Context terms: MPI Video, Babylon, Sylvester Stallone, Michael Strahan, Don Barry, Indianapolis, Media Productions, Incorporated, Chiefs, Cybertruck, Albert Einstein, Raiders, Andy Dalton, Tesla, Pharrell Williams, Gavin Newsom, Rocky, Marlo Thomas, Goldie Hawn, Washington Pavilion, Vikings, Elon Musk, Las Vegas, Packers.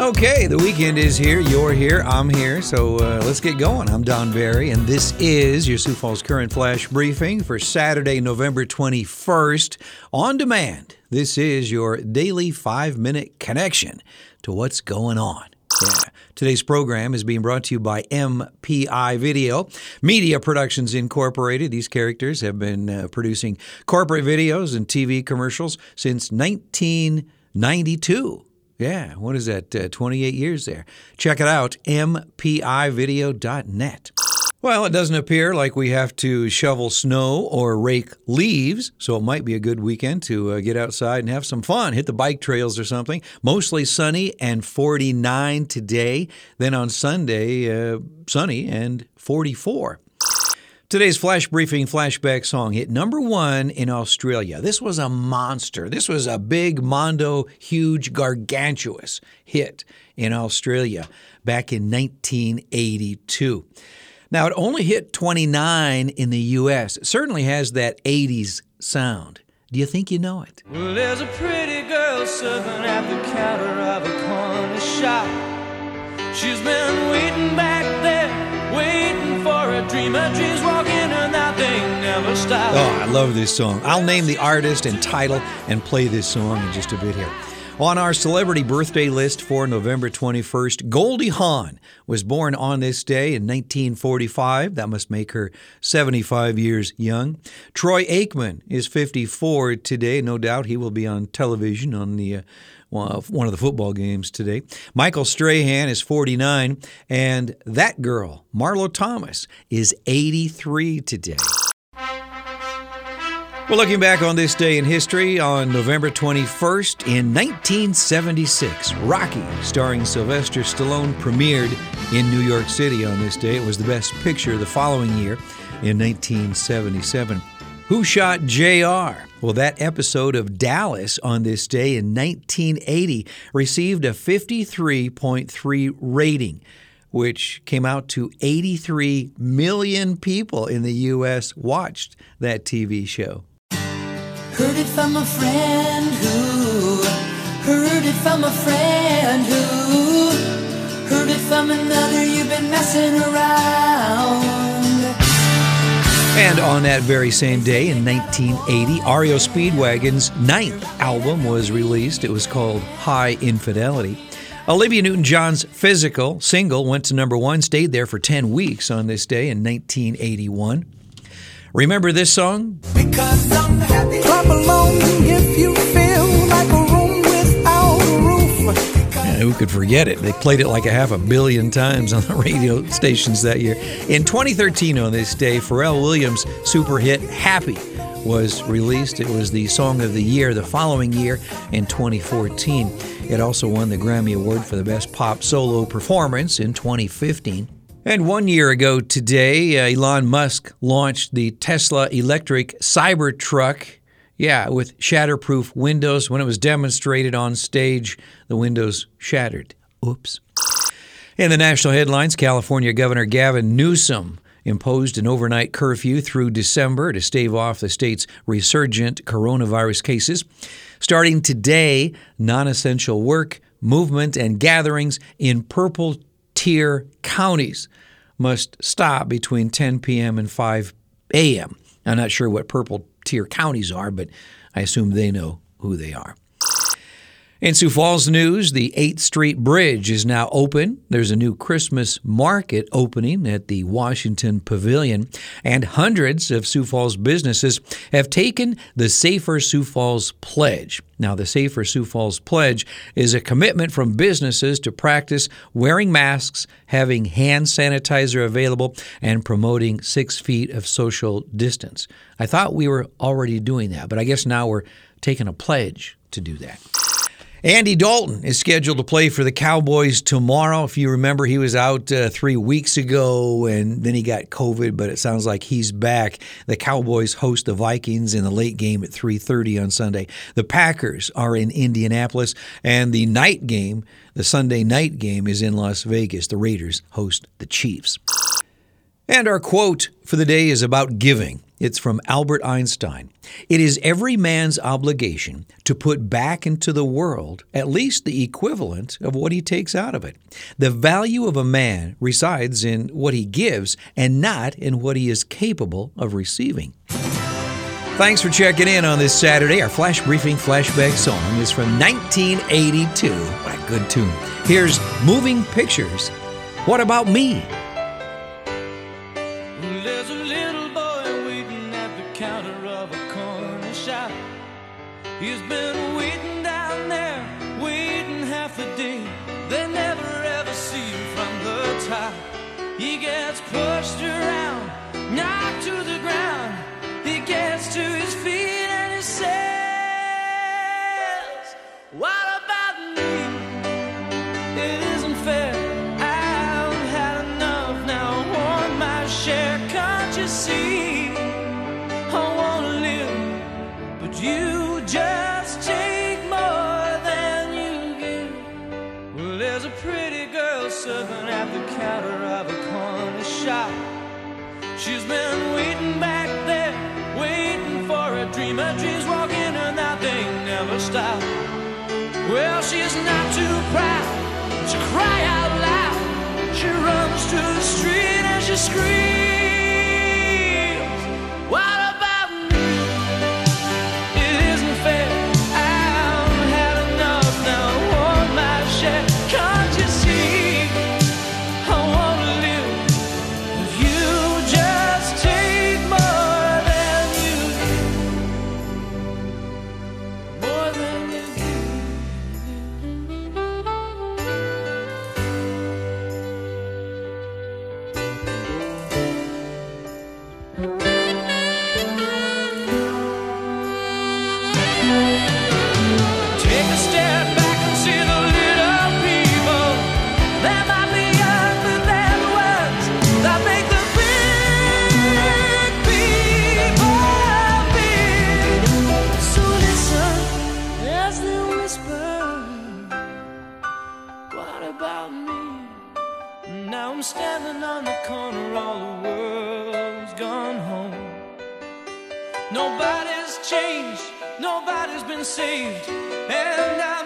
Okay, the weekend is here, you're here, I'm here, so let's get going. I'm Don Barry, and this is your Sioux Falls Current Flash Briefing for Saturday, November 21st. On demand, this is your daily 5-minute connection to what's going on. Yeah. Today's program is being brought to you by MPI Video, Media Productions, Incorporated. These characters have been producing corporate videos and TV commercials since 1992. Yeah, what is that, 28 years there? Check it out, mpivideo.net. Well, it doesn't appear like we have to shovel snow or rake leaves, so it might be a good weekend to get outside and have some fun, hit the bike trails or something. Mostly sunny and 49 today. Then on Sunday, sunny and 44. Today's Flash Briefing flashback song hit number one in Australia. This was a monster. This was a big, mondo, huge, gargantuous hit in Australia back in 1982. Now, it only hit 29 in the U.S. It certainly has that 80s sound. Do you think you know it? Well, there's a pretty girl serving at the counter of a corner shop. She's been waiting back there, waiting for a dream. Her dreams walking and that they never stop. Oh, I love this song. I'll name the artist and title and play this song in just a bit here. On our celebrity birthday list for November 21st, Goldie Hawn was born on this day in 1945. That must make her 75 years young. Troy Aikman is 54 today. No doubt he will be on television on the one of the football games today. Michael Strahan is 49. And that girl, Marlo Thomas, is 83 today. Well, looking back on this day in history, on November 21st in 1976, Rocky, starring Sylvester Stallone, premiered in New York City on this day. It was the best picture the following year in 1977. Who Shot J.R.? Well, that episode of Dallas on this day in 1980 received a 53.3 rating, which came out to 83 million people in the U.S. watched that TV show. Heard it from a friend who, heard it from a friend who, heard it from another, you've been messing around. And on that very same day in 1980, REO Speedwagon's ninth album was released. It was called High Infidelity. Olivia Newton-John's Physical single went to number one, stayed there for 10 weeks on this day in 1981. Remember this song? Because I'm happy. Clap along if you feel like a room without a roof. Yeah, who could forget it? They played it like a 500 million times on the radio stations that year. In 2013 on this day, Pharrell Williams' super hit Happy was released. It was the song of the year the following year in 2014. It also won the Grammy Award for the Best Pop Solo Performance in 2015. And 1 year ago today, Elon Musk launched the Tesla electric Cybertruck, with shatterproof windows. When it was demonstrated on stage, the windows shattered. Oops. In the national headlines, California Governor Gavin Newsom imposed an overnight curfew through December to stave off the state's resurgent coronavirus cases. Starting today, non-essential work, movement, and gatherings in purple-tier counties must stop between 10 p.m. and 5 a.m. I'm not sure what purple-tier counties are, but I assume they know who they are. In Sioux Falls news, the 8th Street Bridge is now open. There's a new Christmas market opening at the Washington Pavilion, and hundreds of Sioux Falls businesses have taken the Safer Sioux Falls pledge. Now, the Safer Sioux Falls pledge is a commitment from businesses to practice wearing masks, having hand sanitizer available, and promoting 6 feet of social distance. I thought we were already doing that, but I guess now we're taking a pledge to do that. Andy Dalton is scheduled to play for the Cowboys tomorrow. If you remember, he was out 3 weeks ago, and then he got COVID, but it sounds like he's back. The Cowboys host the Vikings in the late game at 3:30 on Sunday. The Packers are in Indianapolis, and the night game, the Sunday night game, is in Las Vegas. The Raiders host the Chiefs. And our quote for the day is about giving. It's from Albert Einstein. It is every man's obligation to put back into the world at least the equivalent of what he takes out of it. The value of a man resides in what he gives and not in what he is capable of receiving. Thanks for checking in on this Saturday. Our Flash Briefing flashback song is from 1982. What a good tune. Here's Moving Pictures. What About Me? He's been waiting down there, waiting half the day. They never ever see him from the top. He gets pushed around, knocked to the ground. He gets to his feet and he says, what about me? It isn't fair, I've had enough, now I want my share. Can't you see, I want to live, but you just take more than you give. Well, there's a pretty girl serving at the counter of a corner shop. She's been waiting back there, waiting for a dream. Her dreams walk in and out, they never stop. Well, she's not too proud to cry out loud. She runs to the street and she screams, what? Nobody's changed, nobody's been saved, and I